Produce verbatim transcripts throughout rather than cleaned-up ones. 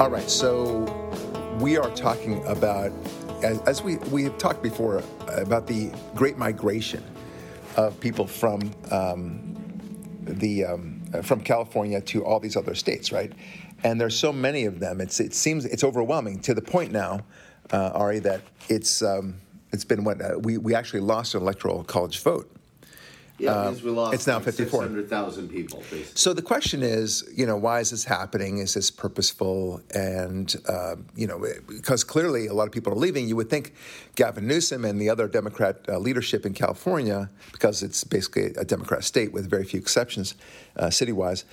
All right, so we are talking about, as, as we, we have talked before, about the great migration of people from um, the um, from California to all these other states, right? And there's so many of them. It's it seems it's overwhelming to the point now, uh, Ari, that it's um, it's been what uh, we we actually lost an electoral college vote. Yeah, um, because we lost it's now like fifty-four six hundred thousand people, basically. So the question is, you know, why is this happening? Is this purposeful? And, uh, you know, because clearly a lot of people are leaving. You would think Gavin Newsom and the other Democrat uh, leadership in California, because it's basically a Democrat state with very few exceptions uh, city-wise,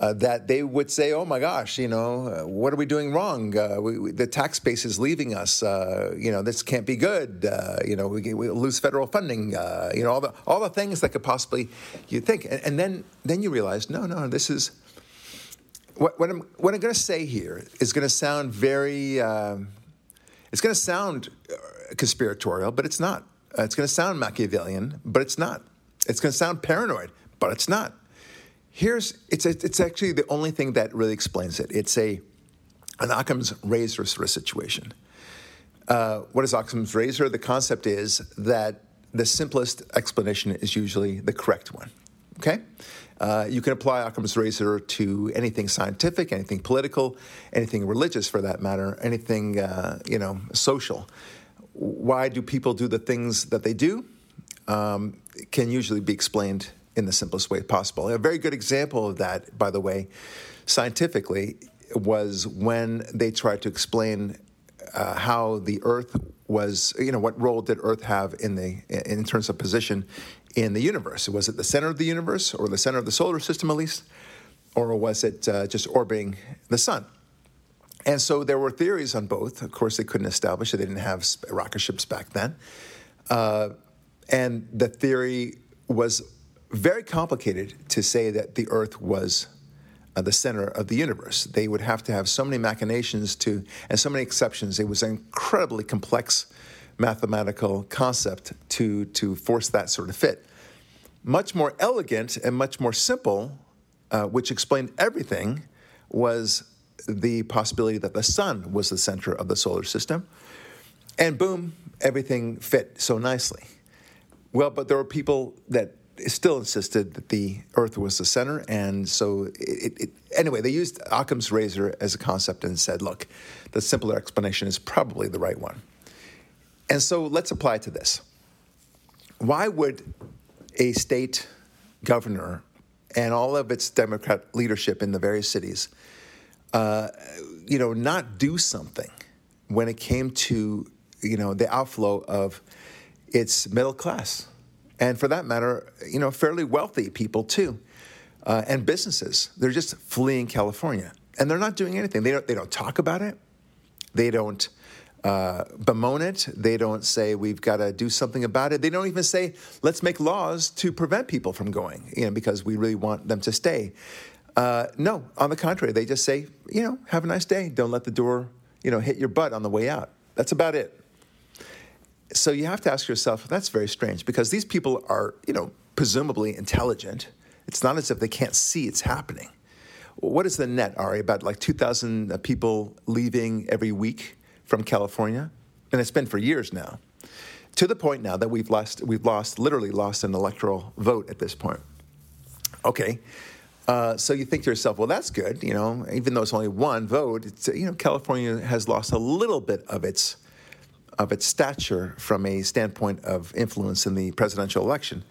Uh, that they would say, oh, my gosh, you know, uh, what are we doing wrong? Uh, we, we, the tax base is leaving us. Uh, you know, this can't be good. Uh, you know, we, we lose federal funding. Uh, you know, all the all the things that could possibly you think. And, and then then you realize, no, no, this is what, what I'm what I'm going to say here is going to sound very um, it's going to sound conspiratorial, but it's not. Uh, it's going to sound Machiavellian, but it's not. It's going to sound paranoid, but it's not. Here's it's it's actually the only thing that really explains it. It's a an Occam's razor sort of situation. Uh, what is Occam's razor? The concept is that the simplest explanation is usually the correct one. Okay, uh, you can apply Occam's razor to anything scientific, anything political, anything religious for that matter, anything uh, you know social. Why do people do the things that they do? Um, it can usually be explained in the simplest way possible. A very good example of that, by the way, scientifically, was when they tried to explain uh, how the Earth was, you know, what role did Earth have in the in terms of position in the universe? Was it the center of the universe, or the center of the solar system at least, or was it uh, just orbiting the sun? And so there were theories on both. Of course, they couldn't establish it. They didn't have rocket ships back then. Uh, and the theory was very complicated to say that the Earth was uh, the center of the universe. They would have to have so many machinations to, and so many exceptions. It was an incredibly complex mathematical concept to to force that sort of fit. Much more elegant and much more simple, uh, which explained everything, was the possibility that the sun was the center of the solar system. And boom, everything fit so nicely. Well, but there were people that still insisted that the Earth was the center, and so it, it, anyway, they used Occam's razor as a concept and said, look, the simpler explanation is probably the right one. And so let's apply it to this. Why would a state governor and all of its Democrat leadership in the various cities, uh, you know, not do something when it came to, you know, the outflow of its middle class? And for that matter, you know, fairly wealthy people, too, uh, and businesses. They're just fleeing California, and they're not doing anything. They don't, they don't talk about it. They don't uh, bemoan it. They don't say, we've got to do something about it. They don't even say, let's make laws to prevent people from going, you know, because we really want them to stay. Uh, no, on the contrary, they just say, you know, have a nice day. Don't let the door, you know, hit your butt on the way out. That's about it. So you have to ask yourself, that's very strange, because these people are, you know, presumably intelligent. It's not as if they can't see it's happening. What is the net, Ari? About like two thousand people leaving every week from California, and it's been for years now, to the point now that we've lost, we've lost, literally lost an electoral vote at this point. Okay, uh, so you think to yourself, well, that's good, you know, even though it's only one vote, it's, you know, California has lost a little bit of its. of its stature from a standpoint of influence in the presidential election.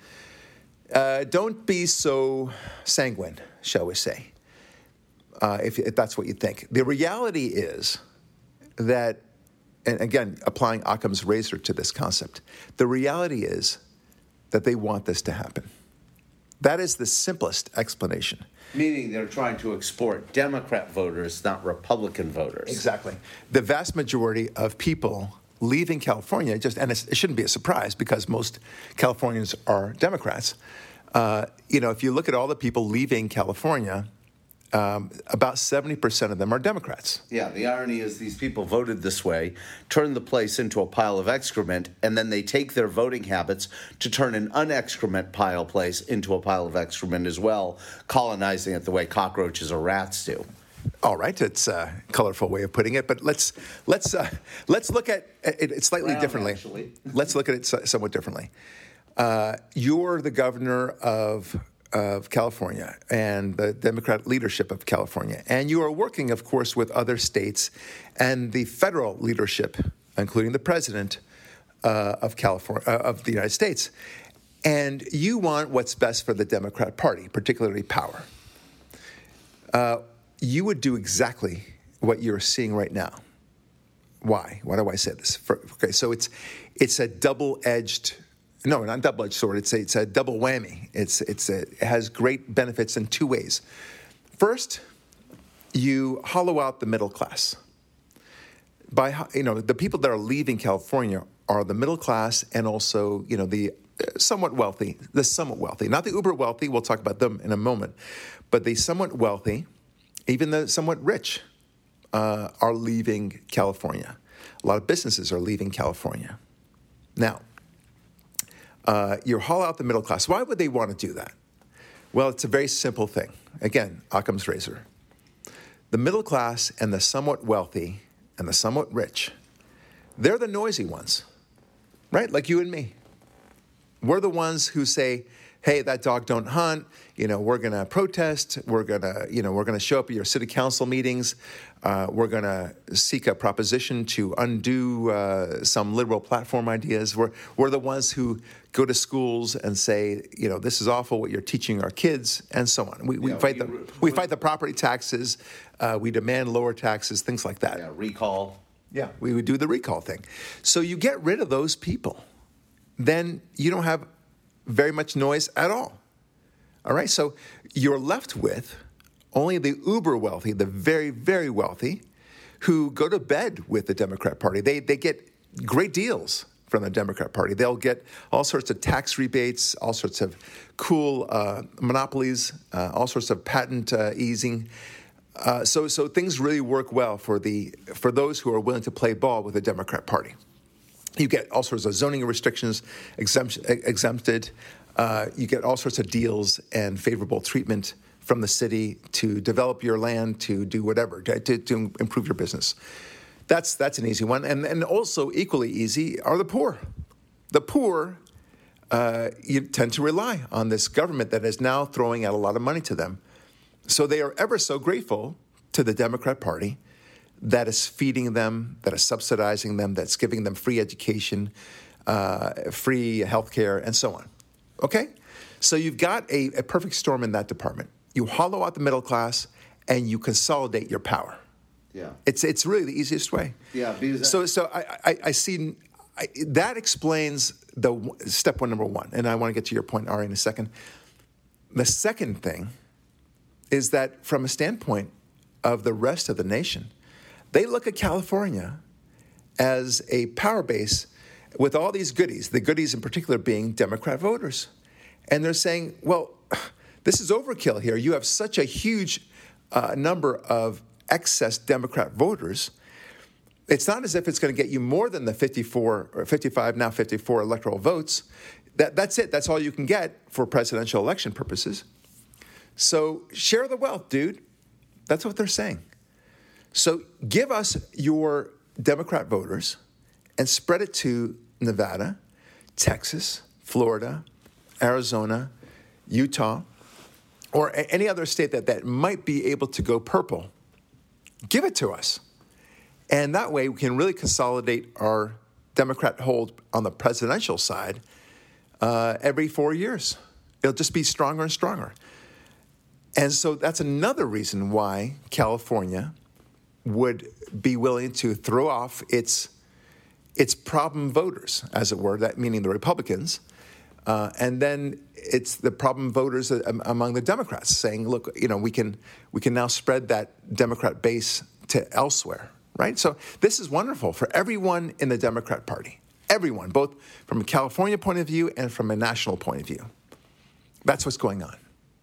Uh, don't be so sanguine, shall we say, uh, if, if that's what you think. The reality is that, and again, applying Occam's razor to this concept, the reality is that they want this to happen. That is the simplest explanation. Meaning they're trying to export Democrat voters, not Republican voters. Exactly. The vast majority of people leaving California, just and it shouldn't be a surprise because most Californians are Democrats. Uh, you know, if you look at all the people leaving California, um, about seventy percent of them are Democrats. Yeah, the irony is these people voted this way, turned the place into a pile of excrement, and then they take their voting habits to turn an unexcrement pile place into a pile of excrement as well, colonizing it the way cockroaches or rats do. All right, it's a colorful way of putting it, but let's let's uh, let's look at it slightly well, differently. Actually. Let's look at it somewhat differently. Uh, you're the governor of of California and the Democrat leadership of California, and you are working, of course, with other states and the federal leadership, including the president uh, of California uh, of the United States, and you want what's best for the Democrat Party, particularly power. Uh, You would do exactly what you're seeing right now. Why? Why do I say this? For, okay, so it's it's a double-edged, no, not double-edged sword. It's a, it's a double whammy. It's it's a, it has great benefits in two ways. First, you hollow out the middle class. By you know the people that are leaving California are the middle class and also you know the somewhat wealthy, the somewhat wealthy, not the uber wealthy. We'll talk about them in a moment, but the somewhat wealthy. Even the somewhat rich uh, are leaving California. A lot of businesses are leaving California. Now, uh, you haul out the middle class. Why would they want to do that? Well, it's a very simple thing. Again, Occam's razor. The middle class and the somewhat wealthy and the somewhat rich, they're the noisy ones, right? Like you and me. We're the ones who say, hey, that dog don't hunt, you know, we're going to protest, we're going to, you know, we're going to show up at your city council meetings, uh, we're going to seek a proposition to undo uh, some liberal platform ideas. We're, we're the ones who go to schools and say, you know, this is awful what you're teaching our kids, and so on. We, we, yeah, fight, we, the, we fight the property taxes, uh, we demand lower taxes, things like that. Yeah, recall. Yeah, we would do the recall thing. So you get rid of those people, then you don't have very much noise at all. All right, so you're left with only the uber wealthy, the very, very wealthy, who go to bed with the Democrat Party. They they get great deals from the Democrat Party. They'll get all sorts of tax rebates, all sorts of cool uh, monopolies, uh, all sorts of patent uh, easing. Uh, so so things really work well for the for those who are willing to play ball with the Democrat Party. You get all sorts of zoning restrictions exempted. Uh, you get all sorts of deals and favorable treatment from the city to develop your land, to do whatever, to, to, to improve your business. That's that's an easy one. And and also equally easy are the poor. The poor uh, you tend to rely on this government that is now throwing out a lot of money to them. So they are ever so grateful to the Democrat Party that is feeding them, that is subsidizing them, that's giving them free education, uh, free healthcare, and so on. Okay? So you've got a, a perfect storm in that department. You hollow out the middle class, and you consolidate your power. Yeah. It's it's really the easiest way. Yeah. Because so so I, I, I see I, that explains the step one, number one. And I want to get to your point, Ari, in a second. The second thing is that from a standpoint of the rest of the nation, they look at California as a power base with all these goodies, the goodies in particular being Democrat voters. And they're saying, well, this is overkill here. You have such a huge uh, number of excess Democrat voters. It's not as if it's going to get you more than the fifty-four or fifty-five, now fifty-four electoral votes. That, that's it. That's all you can get for presidential election purposes. So share the wealth, dude. That's what they're saying. So give us your Democrat voters and spread it to Nevada, Texas, Florida, Arizona, Utah, or any other state that, that might be able to go purple. Give it to us. And that way we can really consolidate our Democrat hold on the presidential side uh, every four years. It'll just be stronger and stronger. And so that's another reason why California would be willing to throw off its its problem voters, as it were, that meaning the Republicans, uh, and then it's the problem voters among the Democrats saying, "Look, you know, we can we can now spread that Democrat base to elsewhere, right?" So this is wonderful for everyone in the Democrat Party, everyone, both from a California point of view and from a national point of view. That's what's going on.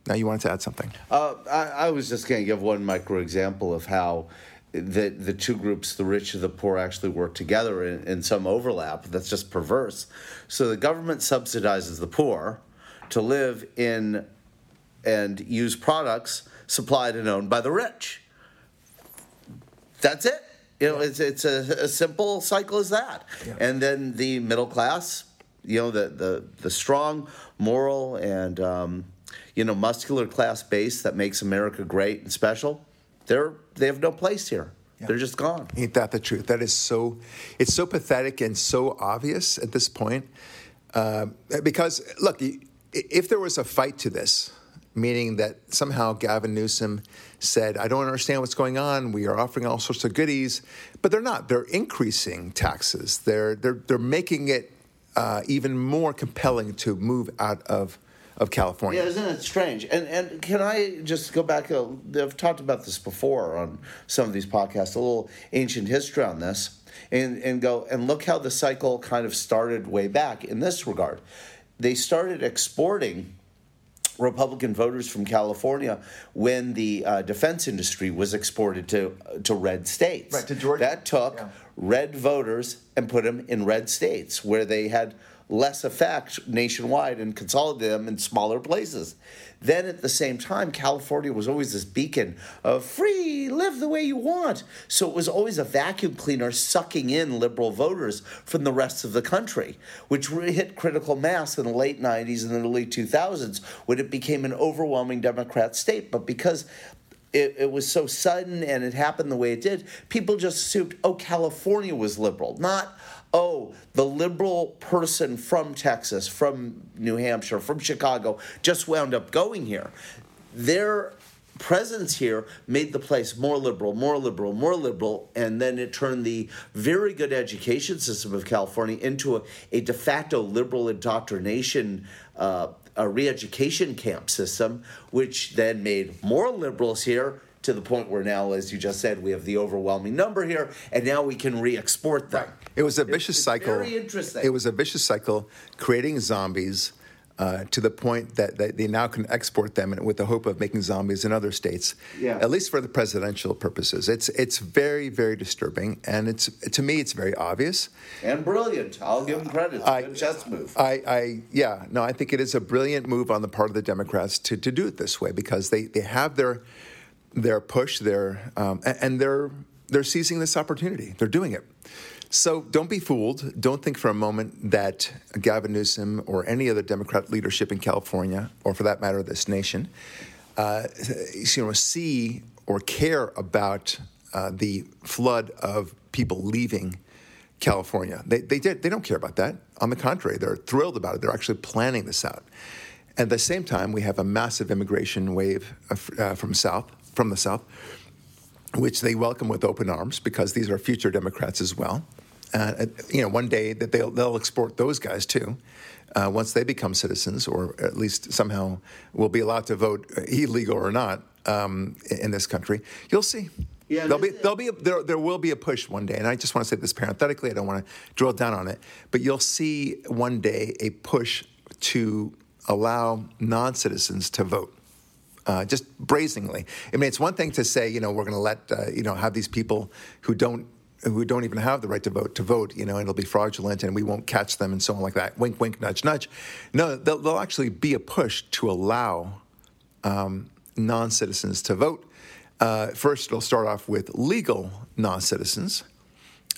Now, you wanted to add something? Uh, I, I was just going to give one micro example of how the the two groups, the rich and the poor, actually work together in, in some overlap. That's just perverse. So the government subsidizes the poor to live in and use products supplied and owned by the rich. That's it. You know, yeah. it's it's a, a simple cycle as that. Yeah. And then the middle class, you know, the the, the strong, moral, and um, you know, muscular class base that makes America great and special, they're they have no place here. Yeah. They're just gone. Ain't that the truth? That is so. It's so pathetic and so obvious at this point. Uh, because look, if there was a fight to this, meaning that somehow Gavin Newsom said, I don't understand what's going on. We are offering all sorts of goodies, but they're not. They're increasing taxes. They're they're they're making it uh, even more compelling to move out of. Of California. Yeah, isn't it strange? And and can I just go back? A, I've talked about this before on some of these podcasts, a little ancient history on this, and, and go and look how the cycle kind of started way back in this regard. They started exporting Republican voters from California when the uh, defense industry was exported to to red states. Right, to Georgia. That took yeah. red voters and put them in red states where they had less effect nationwide and consolidate them in smaller places. Then at the same time, California was always this beacon of free, live the way you want. So it was always a vacuum cleaner sucking in liberal voters from the rest of the country, which hit critical mass in the late nineties and the early two thousands when it became an overwhelming Democrat state. But because It, it was so sudden and it happened the way it did, people just assumed, oh, California was liberal, not, oh, the liberal person from Texas, from New Hampshire, from Chicago just wound up going here. Their presence here made the place more liberal, more liberal, more liberal, and then it turned the very good education system of California into a, a de facto liberal indoctrination uh a re-education camp system, which then made more liberals here to the point where now, as you just said, we have the overwhelming number here, and now we can re-export them. Right. It was a vicious it's, cycle. It's very interesting. It was a vicious cycle creating zombies uh, to the point that, that they now can export them with the hope of making zombies in other states, yeah. at least for the presidential purposes. It's it's very, very disturbing, and it's to me it's very obvious. And brilliant. I'll give them credit. It's a good chess move. I, I, yeah, no, I think it is a brilliant move on the part of the Democrats to, to do it this way because they, they have their their push, their um, and, and they're they're seizing this opportunity. They're doing it. So don't be fooled. Don't think for a moment that Gavin Newsom or any other Democrat leadership in California, or for that matter, this nation, uh, you know, see or care about uh, the flood of people leaving California. They they did. They don't care about that. On the contrary, they're thrilled about it. They're actually planning this out. At the same time, we have a massive immigration wave uh, from south from the south, which they welcome with open arms because these are future Democrats as well. Uh, you know, one day that they'll they'll export those guys too, uh, once they become citizens, or at least somehow will be allowed to vote, illegal or not, um, in this country. You'll see. Yeah, there'll be there'll be a, there there will be a push one day, and I just want to say this parenthetically. I don't want to drill down on it, but you'll see one day a push to allow non-citizens to vote. Uh, just brazenly. I mean, it's one thing to say, you know, we're going to let, uh, you know, have these people who don't who don't even have the right to vote to vote, you know, and it'll be fraudulent and we won't catch them and so on like that. Wink, wink, nudge, nudge. No, there'll actually be a push to allow um, non-citizens to vote. Uh, first, it'll start off with legal non-citizens.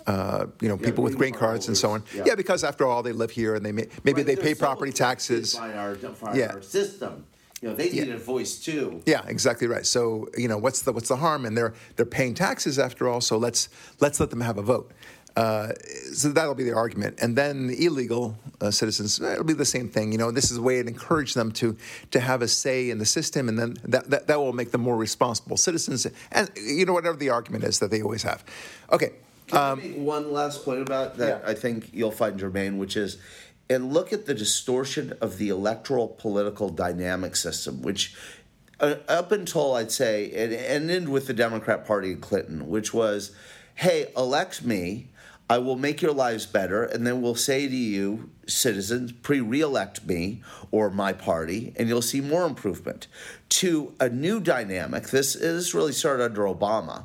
Uh, you know, yeah, people with green cards holders. And so on. Yeah. yeah, because after all, they live here and they may, maybe right, they pay property taxes. By our, by yeah. our system. You know, they need yeah. a voice too. Yeah, exactly right. So, you know, what's the what's the harm? And they're they're paying taxes after all. So let's let's let them have a vote. Uh, so that'll be the argument. And then the illegal uh, citizens, it'll be the same thing. You know, this is a way to encourage them to to have a say in the system, and then that that, that will make them more responsible citizens. And you know, whatever the argument is that they always have. Okay. Can um, I make one last point about that? Yeah. I think you'll find germane, which is. And look at the distortion of the electoral political dynamic system, which uh, up until, I'd say, it ended with the Democrat Party and Clinton, which was, hey, elect me, I will make your lives better, and then we'll say to you, citizens, pre-reelect me or my party, and you'll see more improvement. To a new dynamic, this, this really started under Obama,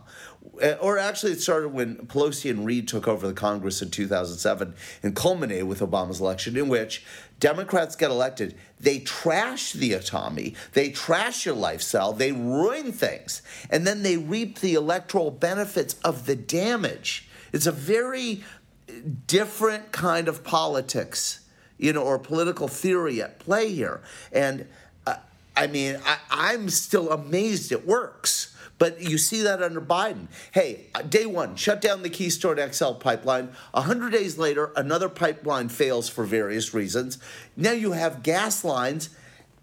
or actually it started when Pelosi and Reid took over the Congress in two thousand seven and culminated with Obama's election, in which Democrats get elected, they trash the economy, they trash your lifestyle, they ruin things, and then they reap the electoral benefits of the damage. It's a very different kind of politics, you know, or political theory at play here. And, uh, I mean, I, I'm still amazed it works. But you see that under Biden. Hey, day one, shut down the Keystone X L pipeline. A hundred days later, another pipeline fails for various reasons. Now you have gas lines,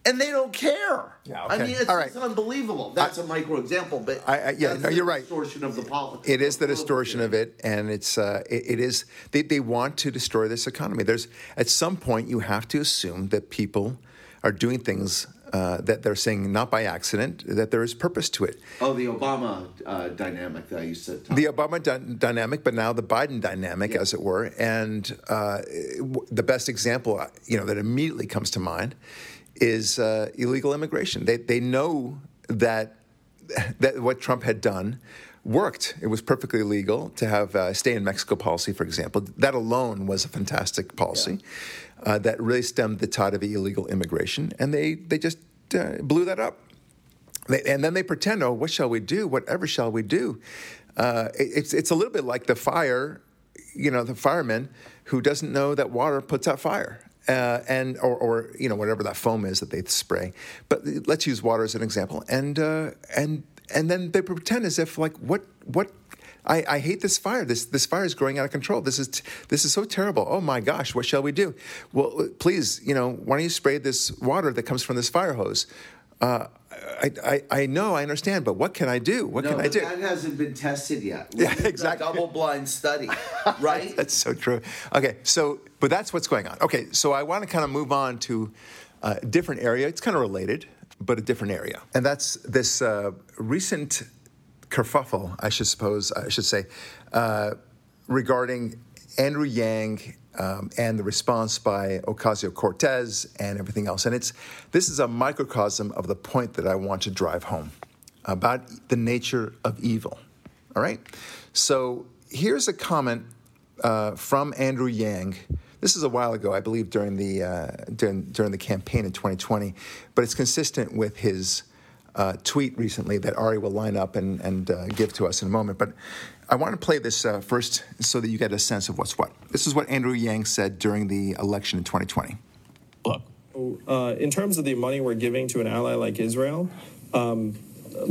and they don't care. Yeah, okay. I mean, it's, right. it's unbelievable. That's I, a micro example, but I, I, yeah, that's no, the you're right. distortion of the politics. It is the distortion of it, and it's uh, it, it is they, they want to destroy this economy. There's at some point you have to assume that people are doing things Uh, that they're saying not by accident, that there is purpose to it. Oh, the Obama uh, dynamic that I used to talk The Obama dy- dynamic, but now the Biden dynamic, yeah. as it were. And uh, the best example, you know, that immediately comes to mind is uh, illegal immigration. They they know that that what Trump had done worked. It was perfectly legal to have a stay in Mexico policy, for example. That alone was a fantastic policy. Yeah. Uh, that really stemmed the tide of illegal immigration, and they they just uh, blew that up. They, and then they pretend, oh, what shall we do? Whatever shall we do? Uh, it, it's it's a little bit like the fire, you know, the fireman who doesn't know that water puts out fire, uh, and or, or you know whatever that foam is that they spray. But let's use water as an example, and uh, and and then they pretend as if like what what. I, I hate this fire. This this fire is growing out of control. This is t- this is so terrible. Oh my gosh, what shall we do? Well, please, you know, why don't you spray this water that comes from this fire hose? Uh, I, I I know, I understand, but what can I do? What no, can I do? That hasn't been tested yet. We're yeah, exactly. A double-blind study, right? That's so true. Okay, so but that's what's going on. Okay, so I want to kind of move on to a different area. It's kind of related, but a different area, and that's this uh, recent. kerfuffle, I should suppose, I should say, uh, regarding Andrew Yang um, and the response by Ocasio-Cortez and everything else. And it's this is a microcosm of the point that I want to drive home about the nature of evil. All right? So here's a comment uh, from Andrew Yang. This is a while ago, I believe, during the uh, during, during the campaign in twenty twenty, but it's consistent with his Uh, tweet recently that Ari will line up and, and uh, give to us in a moment. But I want to play this uh, first so that you get a sense of what's what. This is what Andrew Yang said during the election in twenty twenty. Look, uh, in terms of the money we're giving to an ally like Israel, um,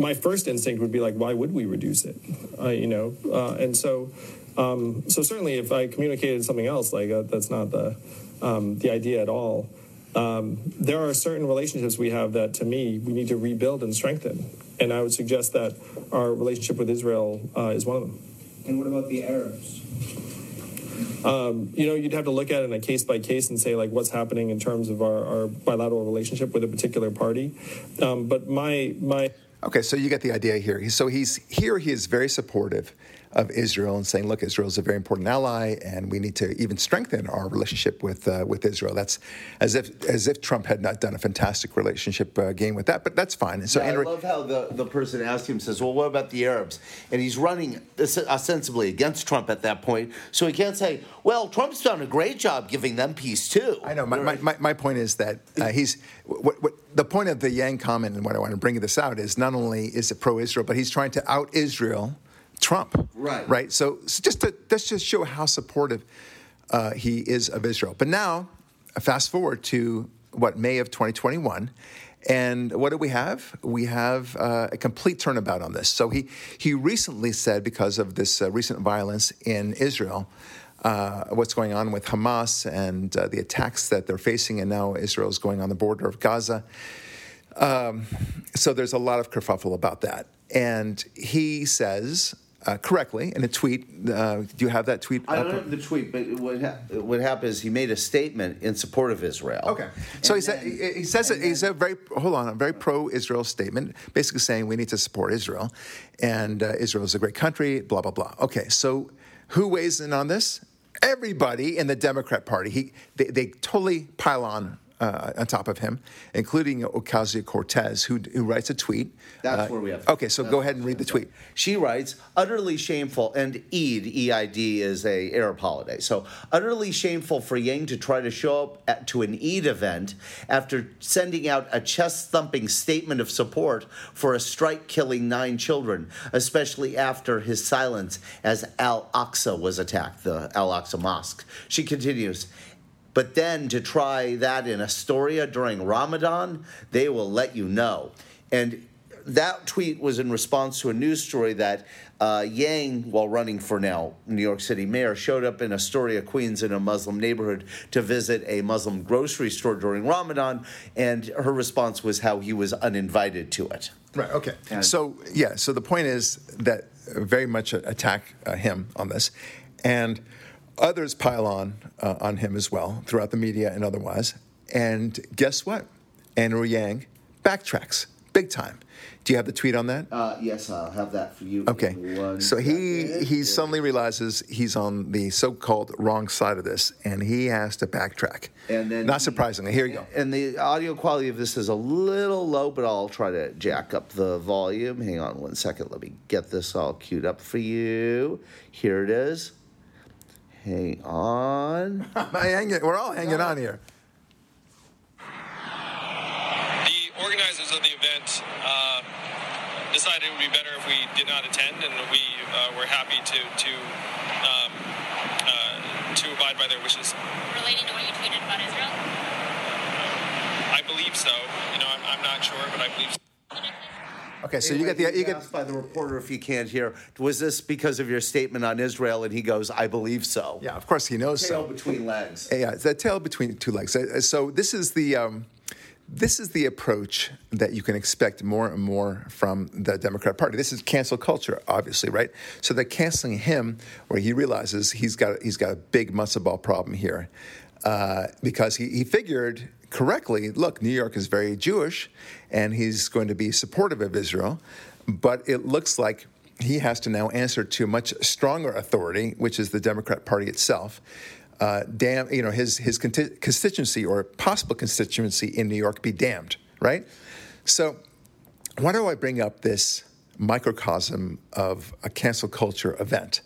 my first instinct would be like, why would we reduce it? Uh, you know, uh, and so, um, so certainly if I communicated something else, like uh, that's not the um, the idea at all. Um, there are certain relationships we have that, to me, we need to rebuild and strengthen. And I would suggest that our relationship with Israel uh, is one of them. And what about the Arabs? Um, you know, you'd have to look at it in a case-by-case and say, like, what's happening in terms of our, our bilateral relationship with a particular party. Um, but my... my Okay, so you get the idea here. So he's here he is very supportive of Israel and saying, look, Israel is a very important ally, and we need to even strengthen our relationship with uh, with Israel. That's as if as if Trump had not done a fantastic relationship uh, game with that, but that's fine. And so yeah, Andrew- I love how the, the person asked him, says, well, what about the Arabs? And he's running ostensibly against Trump at that point, so he can't say, well, Trump's done a great job giving them peace, too. I know. My my, my, my point is that uh, he's what, what the point of the Yang comment, and what I want to bring this out, is not only is it pro-Israel, but he's trying to out-Israel Trump, right? Right. So, so just to let's just show how supportive uh, he is of Israel. But now, fast forward to what May of twenty twenty-one, and what do we have? We have uh, a complete turnabout on this. So he he recently said, because of this uh, recent violence in Israel, uh, what's going on with Hamas and uh, the attacks that they're facing, and now Israel is going on the border of Gaza. Um, so there's a lot of kerfuffle about that. And he says, uh, correctly, in a tweet, uh, do you have that tweet? I don't know the tweet, but what, ha- what happened is he made a statement in support of Israel. Okay. So he, then, said, he, he says, he said, very, hold on, a very pro-Israel statement, basically saying we need to support Israel, and uh, Israel is a great country, blah, blah, blah. Okay, so who weighs in on this? Everybody in the Democrat Party. He, they, they totally pile on uh, on top of him, including Ocasio-Cortez, who, who writes a tweet. That's uh, where we have. Okay, so go ahead and read the tweet. She writes, utterly shameful, and Eid, E I D, is a Arab holiday. So, utterly shameful for Yang to try to show up at, to an Eid event after sending out a chest-thumping statement of support for a strike killing nine children, especially after his silence as Al-Aqsa was attacked, the Al-Aqsa Mosque. She continues, but then to try that in Astoria during Ramadan, they will let you know. And that tweet was in response to a news story that uh, Yang, while running for now New York City mayor, showed up in Astoria, Queens, in a Muslim neighborhood to visit a Muslim grocery store during Ramadan, and her response was how he was uninvited to it. Right, okay. And so, yeah, so the point is that very much attack uh, him on this. And others pile on uh, on him as well, throughout the media and otherwise. And guess what? Andrew Yang backtracks. Big time. Do you have the tweet on that? Uh, yes, I'll have that for you. Okay. So he second. he suddenly realizes he's on the so-called wrong side of this, and he has to backtrack. And then not surprisingly. Here you go. And the audio quality of this is a little low, but I'll try to jack up the volume. Hang on one second. Let me get this all queued up for you. Here it is. Hang on. We're all hanging on here. Organizers of the event uh, decided it would be better if we did not attend, and we uh, were happy to to um, uh, to abide by their wishes. Relating to what you tweeted about Israel? Uh, I believe so. You know, I'm, I'm not sure, but I believe so. Okay, so anyway, you get the you get asked by the reporter if you can't hear. Was this because of your statement on Israel? And he goes, "I believe so." Yeah, of course he knows. Tail so. between legs. Yeah, it's that tail between two legs. So this is the. Um, This is the approach that you can expect more and more from the Democrat Party. This is cancel culture, obviously, right? So they're canceling him where he realizes he's got he's got a big muscle ball problem here uh, because he, he figured correctly, look, New York is very Jewish, and he's going to be supportive of Israel, but it looks like he has to now answer to a much stronger authority, which is the Democrat Party itself. Uh, damn, you know, his his conti- constituency or possible constituency in New York be damned, right? So why do I bring up this microcosm of a cancel culture event?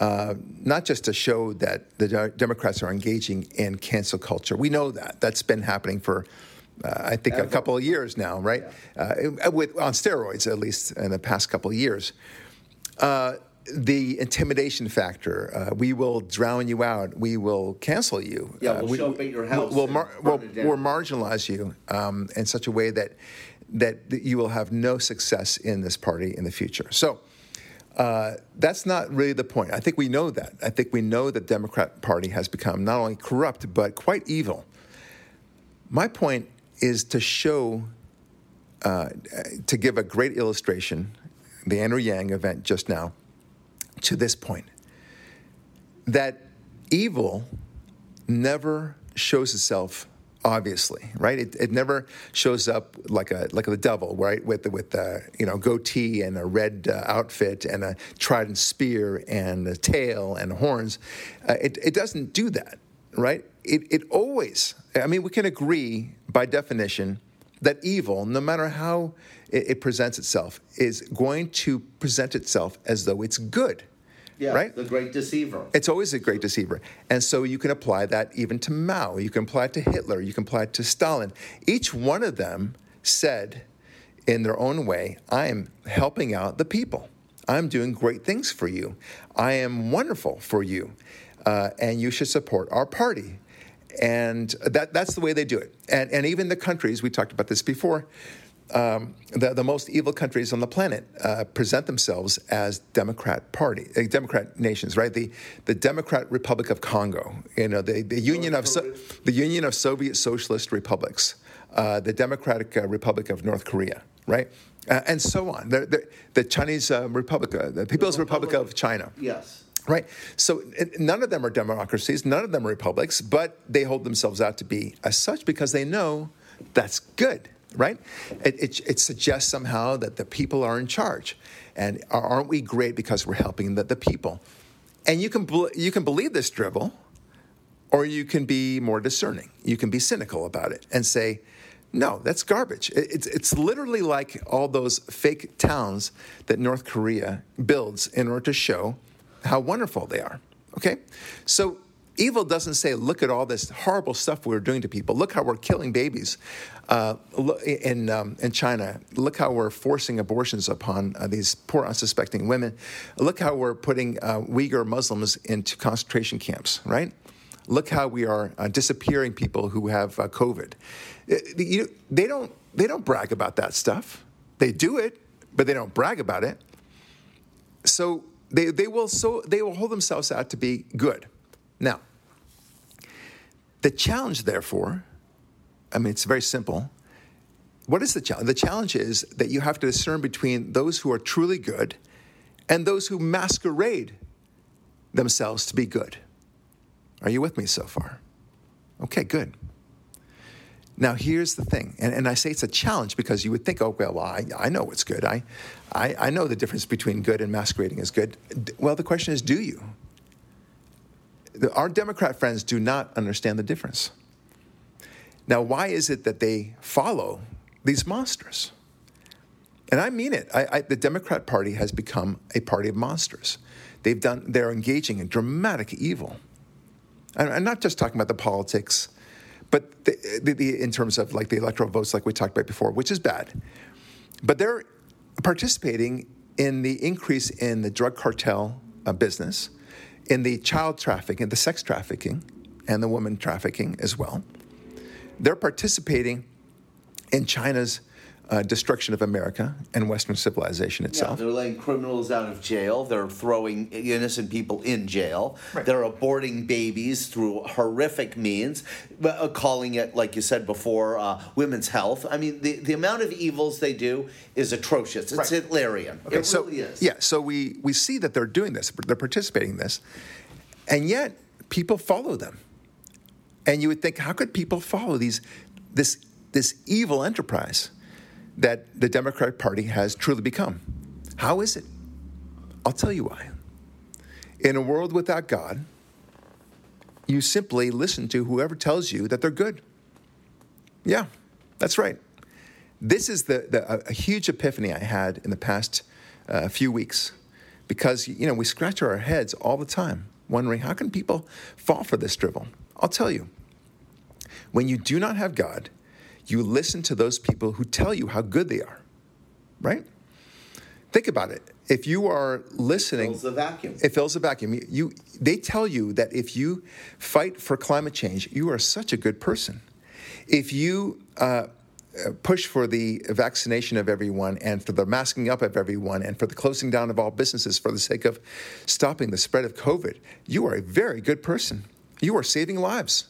Uh, not just to show that the de- Democrats are engaging in cancel culture. We know that. That's been happening for, uh, I think, a couple of years now, right? Yeah. Uh, with on steroids, at least, in the past couple of years. Uh The intimidation factor. Uh, we will drown you out. We will cancel you. Yeah, we'll uh, we, show up at your house. We'll, we'll, mar- we'll, we'll marginalize you um, in such a way that that you will have no success in this party in the future. So uh, that's not really the point. I think we know that. I think we know the Democrat Party has become not only corrupt, but quite evil. My point is to show, uh, to give a great illustration, the Andrew Yang event just now, to this point, that evil never shows itself obviously, right? It, it never shows up like a like the devil, right? With with uh, you know goatee and a red uh, outfit and a trident spear and a tail and horns. Uh, it it doesn't do that, right? It it always. I mean, we can agree by definition that evil, no matter how it, it presents itself, is going to present itself as though it's good. Yeah, right? The great deceiver. It's always a great deceiver. And so you can apply that even to Mao. You can apply it to Hitler. You can apply it to Stalin. Each one of them said in their own way, I am helping out the people. I'm doing great things for you. I am wonderful for you. Uh, and you should support our party. And that that's the way they do it. And and even the countries, we talked about this before, um, the, the most evil countries on the planet uh, present themselves as Democrat Party, uh, Democrat nations, right? The the Democrat Republic of Congo, you know, the, the Union of so, the Union of Soviet Socialist Republics, uh, the Democratic uh, Republic of North Korea, right? Uh, and so on. The, the, the Chinese uh, Republic, uh, the People's the Republic, Republic of China. Yes. Right. So none of them are democracies. None of them are republics. But they hold themselves out to be as such because they know that's good. Right. It, it, it suggests somehow that the people are in charge. And aren't we great because we're helping the, the people? And you can you can believe this drivel Or you can be more discerning. You can be cynical about it and say, no, that's garbage. It's it's literally like all those fake towns that North Korea builds in order to show how wonderful they are, okay? So evil doesn't say, look at all this horrible stuff we're doing to people. Look how we're killing babies uh, in, um, in China. Look how we're forcing abortions upon uh, these poor, unsuspecting women. Look how we're putting uh, Uyghur Muslims into concentration camps, right? Look how we are uh, disappearing people who have uh, COVID. It, you, they don't. They don't brag about that stuff. They do it, but they don't brag about it. So they they will so they will hold themselves out to be good. Now, the challenge, therefore, I mean, it's very simple. What is the challenge? The challenge is that you have to discern between those who are truly good and those who masquerade themselves to be good. Are you with me so far? Okay, good. Now, here's the thing, and, and I say it's a challenge because you would think, oh, well, I, I know what's good. I, I I know the difference between good and masquerading as good. Well, the question is, do you? The, our Democrat friends do not understand the difference. Now, why is it that they follow these monsters? And I mean it. I, I, the Democrat Party has become a party of monsters. They've done. They're engaging in dramatic evil. I'm not just talking about the politics, but the, the, the, in terms of like the electoral votes like we talked about before, which is bad. But they're participating in the increase in the drug cartel uh, business, in the child trafficking, the sex trafficking, and the woman trafficking as well. They're participating in China's Uh, destruction of America and Western civilization itself. Yeah, they're letting criminals out of jail. They're throwing innocent people in jail. Right. They're aborting babies through horrific means, uh, calling it, like you said before, uh, women's health. I mean, the, the amount of evils they do is atrocious. It's right. Hitlerian. Okay, it so, really is. Yeah, so we, we see that they're doing this. They're participating in this. And yet, people follow them. And you would think, how could people follow these this this evil enterprise that the Democratic Party has truly become? How is it? I'll tell you why. In a world without God, you simply listen to whoever tells you that they're good. Yeah, that's right. This is the, the a, a huge epiphany I had in the past uh, few weeks, because, you know, we scratch our heads all the time, wondering how can people fall for this drivel? I'll tell you. When you do not have God, you listen to those people who tell you how good they are, right? Think about it. If you are listening, it fills a vacuum. It fills a vacuum. You, you, they tell you that if you fight for climate change, you are such a good person. If you uh, push for the vaccination of everyone and for the masking up of everyone and for the closing down of all businesses for the sake of stopping the spread of COVID, you are a very good person. You are saving lives.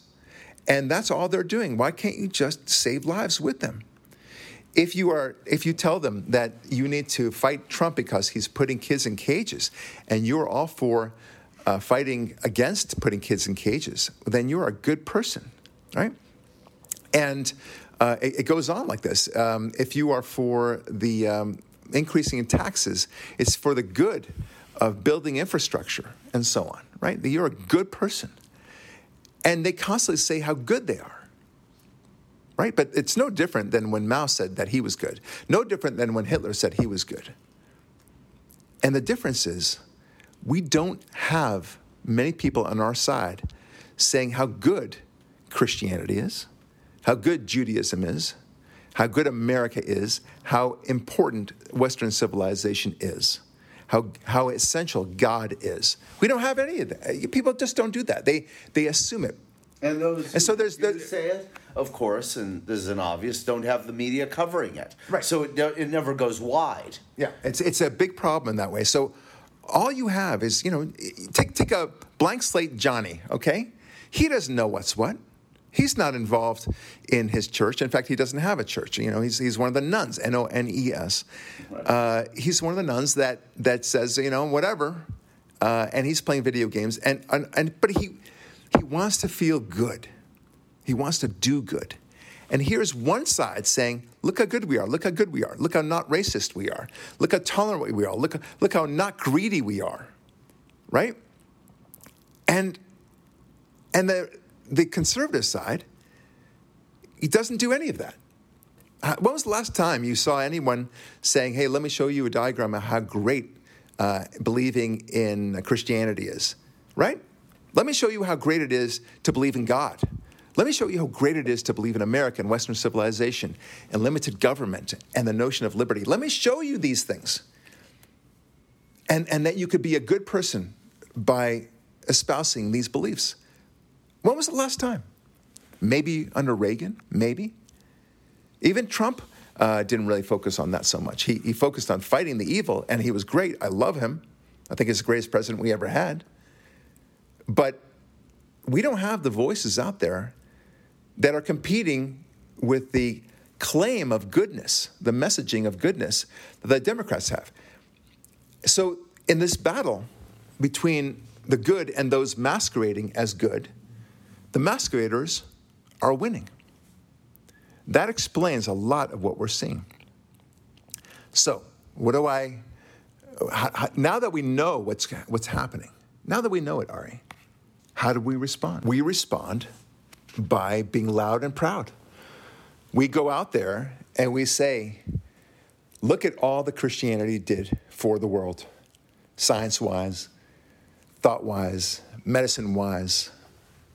And that's all they're doing. Why can't you just save lives with them? If you are, if you tell them that you need to fight Trump because he's putting kids in cages, and you're all for uh, fighting against putting kids in cages, then you're a good person, right? And uh, it, it goes on like this. Um, if you are for the um, increasing in taxes, it's for the good of building infrastructure and so on, right? You're a good person. And they constantly say how good they are, right? But it's no different than when Mao said that he was good. No different than when Hitler said he was good. And the difference is we don't have many people on our side saying how good Christianity is, how good Judaism is, how good America is, how important Western civilization is. How, how essential God is. We don't have any of that. People just don't do that. They they assume it. And those and so there's, there's, say it, of course, and this is an obvious, don't have the media covering it. Right. So it, it never goes wide. Yeah, it's it's a big problem in that way. So all you have is, you know, take take a blank slate Johnny, okay? He doesn't know what's what. He's not involved in his church. In fact, he doesn't have a church. You know, he's he's one of the nuns, N O N E S. Uh, he's one of the nuns that that says, you know, whatever, uh, and he's playing video games. And, and and but he he wants to feel good. He wants to do good. And here's one side saying, look how good we are. Look how good we are. Look how not racist we are. Look how tolerant we are. Look look how not greedy we are, right? And and the the conservative side, he doesn't do any of that. When was the last time you saw anyone saying, hey, let me show you a diagram of how great uh, believing in Christianity is, right? Let me show you how great it is to believe in God. Let me show you how great it is to believe in America and Western civilization and limited government and the notion of liberty. Let me show you these things. And, and that you could be a good person by espousing these beliefs. When was the last time? Maybe under Reagan, maybe. Even Trump uh, didn't really focus on that so much. He, he focused on fighting the evil, and he was great. I love him. I think he's the greatest president we ever had. But we don't have the voices out there that are competing with the claim of goodness, the messaging of goodness that the Democrats have. So in this battle between the good and those masquerading as good, the masqueraders are winning. That explains a lot of what we're seeing. So what do I, how, how, now that we know what's, what's happening, now that we know it, Ari, how do we respond? We respond by being loud and proud. We go out there and we say, look at all that Christianity did for the world, science-wise, thought-wise, medicine-wise,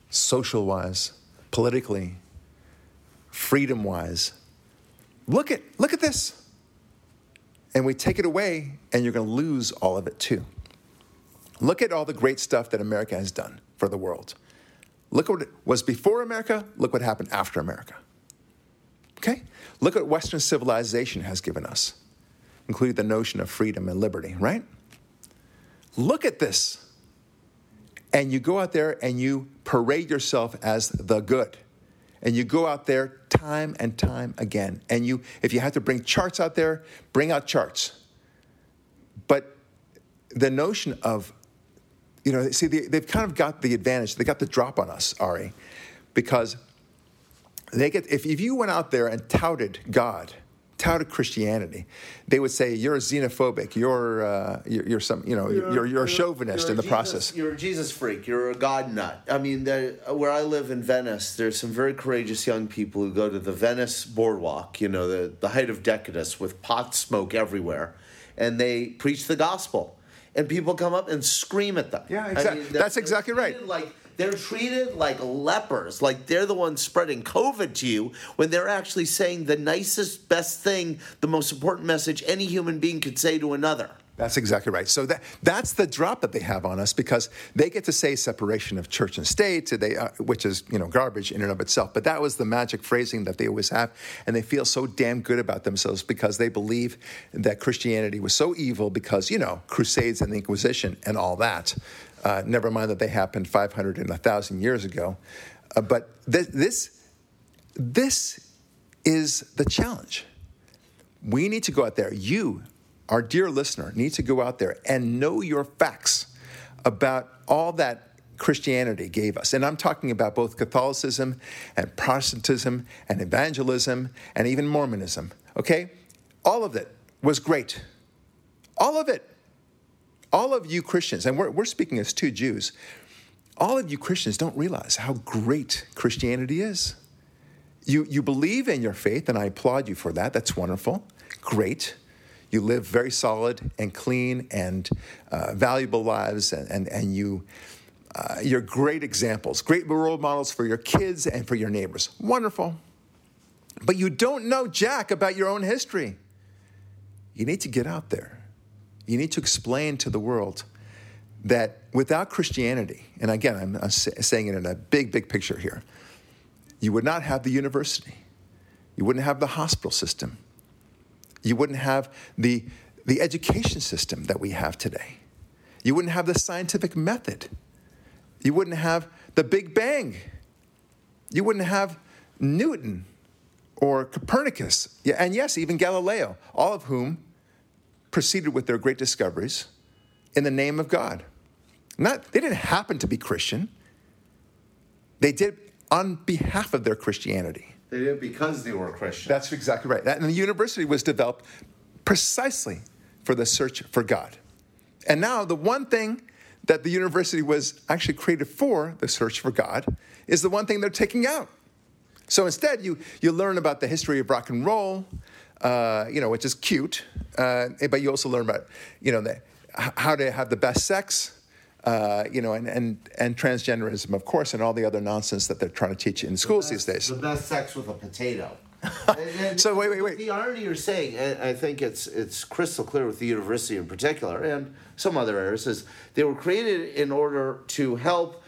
social-wise, politically, freedom-wise. Look at, look at this. And we take it away, and you're going to lose all of it too. Look at all the great stuff that America has done for the world. Look what was before America. Look what happened after America. Okay? Look at what Western civilization has given us, including the notion of freedom and liberty, right? Look at this. And you go out there and you parade yourself as the good. And you go out there time and time again. And you, if you have to bring charts out there, bring out charts. But the notion of, you know, see, they, they've kind of got the advantage. They got the drop on us, Ari, because they get, if, if you went out there and touted God, touted Christianity, they would say you're xenophobic, you're uh, you're, you're some, you know, you're you're, you're a chauvinist you're in the Jesus, process. You're a Jesus freak. You're a God nut. I mean, the, where I live in Venice, there's some very courageous young people who go to the Venice Boardwalk, you know, the the height of decadence with pot smoke everywhere, and they preach the gospel, and people come up and scream at them. Yeah, exactly. I mean, that's exactly right. Like, they're treated like lepers, like they're the ones spreading COVID to you, when they're actually saying the nicest, best thing, the most important message any human being could say to another. That's exactly right. So that that's the drop that they have on us, because they get to say separation of church and state, they, uh, which is, you know, garbage in and of itself. But that was the magic phrasing that they always have, and they feel so damn good about themselves because they believe that Christianity was so evil because, you know, Crusades and the Inquisition and all that. Uh, never mind that they happened five hundred and one thousand years ago. Uh, but th- this, this is the challenge. We need to go out there. You, our dear listener, need to go out there and know your facts about all that Christianity gave us. And I'm talking about both Catholicism and Protestantism and evangelism and even Mormonism, okay? All of it was great. All of it. All of you Christians, and we're, we're speaking as two Jews, all of you Christians don't realize how great Christianity is. You, you believe in your faith, and I applaud you for that. That's wonderful. Great. You live very solid and clean and uh, valuable lives, and, and, and you, uh, you're great examples, great role models for your kids and for your neighbors. Wonderful. But you don't know jack about your own history. You need to get out there. You need to explain to the world that without Christianity, and again, I'm saying it in a big, big picture here, you would not have the university. You wouldn't have the hospital system. You wouldn't have the, the education system that we have today. You wouldn't have the scientific method. You wouldn't have the Big Bang. You wouldn't have Newton or Copernicus, and yes, even Galileo, all of whom proceeded with their great discoveries in the name of God. Not, they didn't happen to be Christian. They did on behalf of their Christianity. They did because they were Christian. That's exactly right. That, and the university was developed precisely for the search for God. And now the one thing that the university was actually created for, the search for God, is the one thing they're taking out. So instead, you you learn about the history of rock and roll, uh, you know, which is cute, uh, but you also learn about, you know, the, how to have the best sex, uh, you know, and, and, and transgenderism, of course, and all the other nonsense that they're trying to teach in schools the best, these days. The best sex with a potato. and, and so wait, wait, wait. The irony you're saying, and I think it's it's crystal clear with the university in particular, and some other areas, is they were created in order to help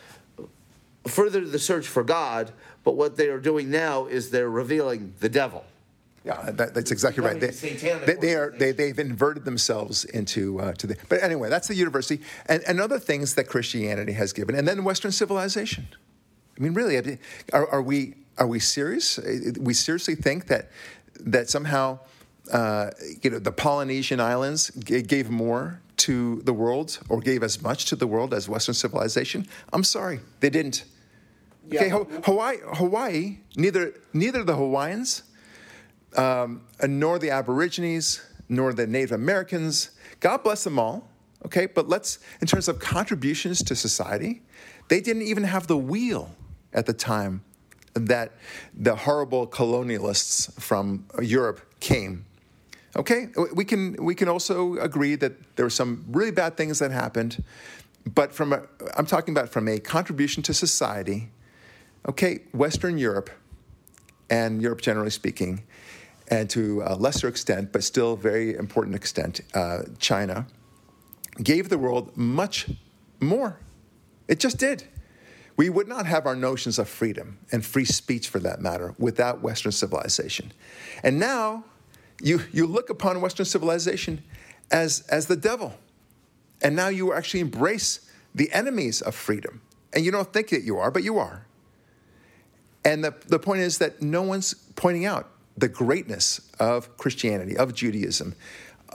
further the search for God, but what they are doing now is they're revealing the devil. Yeah, that, that's exactly right. They, they, they are they they've inverted themselves into uh, to the. But anyway, that's the university and, and other things that Christianity has given, and then Western civilization. I mean, really, are, are we? Are we serious? We seriously think that that somehow uh, you know, the Polynesian islands g- gave more to the world or gave as much to the world as Western civilization? I'm sorry, they didn't. Yeah. Okay, Ho- Hawaii, Hawaii, neither neither the Hawaiians, um, nor the Aborigines, nor the Native Americans. God bless them all. Okay, but let's, in terms of contributions to society, they didn't even have the wheel at the time that the horrible colonialists from Europe came. Okay, we can we can also agree that there were some really bad things that happened, but from a, I'm talking about from a contribution to society. Okay, Western Europe, and Europe generally speaking, and to a lesser extent, but still very important extent, uh, China, gave the world much more. It just did. We would not have our notions of freedom and free speech, for that matter, without Western civilization. And now you, you look upon Western civilization as, as the devil. And now you actually embrace the enemies of freedom. And you don't think that you are, but you are. And the, the point is that no one's pointing out the greatness of Christianity, of Judaism,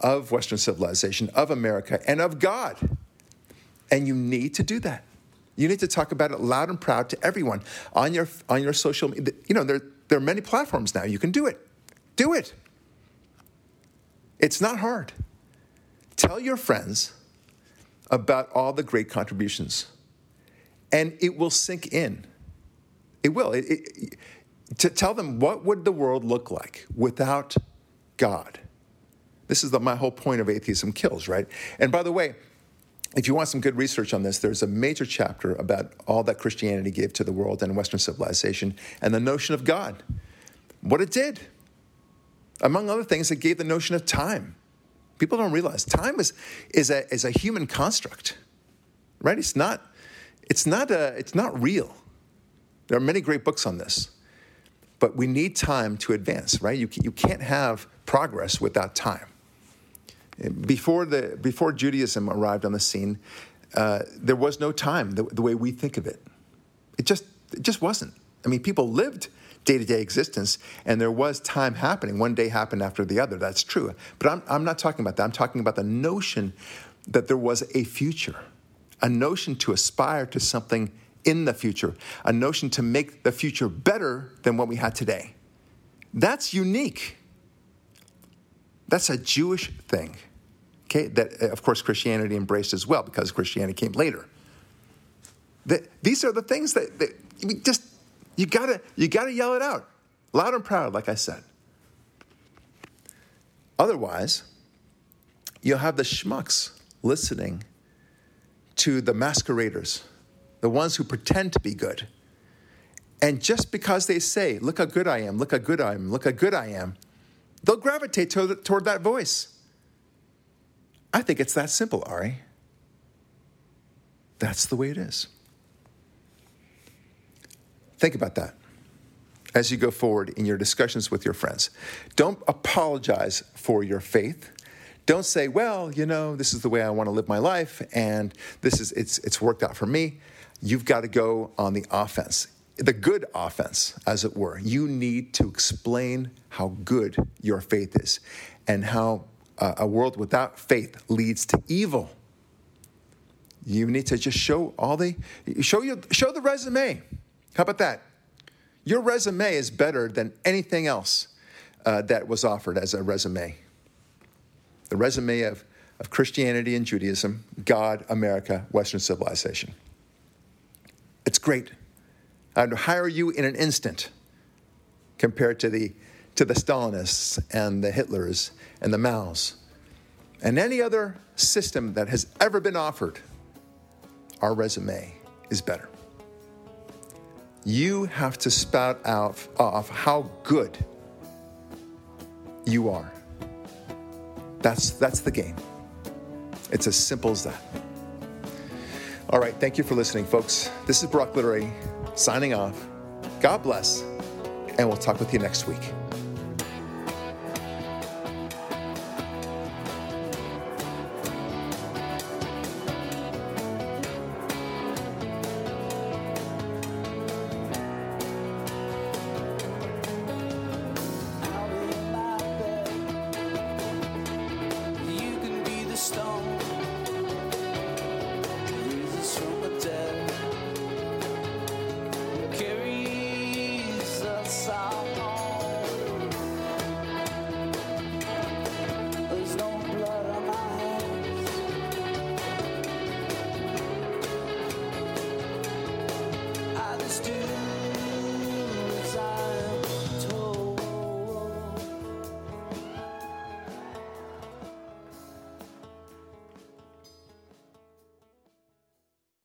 of Western civilization, of America, and of God. And you need to do that. You need to talk about it loud and proud to everyone on your on your social media. You know, there, there are many platforms now. You can do it. Do it. It's not hard. Tell your friends about all the great contributions, and it will sink in. It will. It, it, to tell them, what would the world look like without God? This is the, my whole point of Atheism Kills, right? And by the way, if you want some good research on this, there's a major chapter about all that Christianity gave to the world and Western civilization and the notion of God, what it did. Among other things, it gave the notion of time. People don't realize time is is a is a human construct, right? It's not it's not a, it's not real. There are many great books on this, but we need time to advance, right? You you can't have progress without time. Before the before Judaism arrived on the scene, uh, there was no time the, the way we think of it. It just it just wasn't. I mean, people lived day-to-day existence, and there was time happening. One day happened after the other. That's true. But I'm I'm not talking about that. I'm talking about the notion that there was a future, a notion to aspire to something in the future, a notion to make the future better than what we had today. That's unique. That's a Jewish thing, okay? That, of course, Christianity embraced as well, because Christianity came later. That, these are the things that, that I mean, just you gotta you gotta yell it out, loud and proud, like I said. Otherwise, you'll have the schmucks listening to the masqueraders, the ones who pretend to be good, and just because they say, "Look how good I am! Look how good I am! Look how good I am." They'll gravitate toward, toward that voice. I think it's that simple, Ari. That's the way it is. Think about that as you go forward in your discussions with your friends. Don't apologize for your faith. Don't say, well, you know, this is the way I want to live my life, and this is it's it's worked out for me. You've got to go on the offense. The good offense, as it were. You need to explain how good your faith is and how uh, a world without faith leads to evil. You need to just show all the, show your, show the resume. How about that? Your resume is better than anything else uh, that was offered as a resume. The resume of, of Christianity and Judaism, God, America, Western civilization. It's great. I'd hire you in an instant compared to the to the Stalinists and the Hitlers and the Maos. And any other system that has ever been offered, our resume is better. You have to spout out off how good you are. That's, that's the game. It's as simple as that. All right, thank you for listening, folks. This is Brock Literary signing off. God bless, and we'll talk with you next week.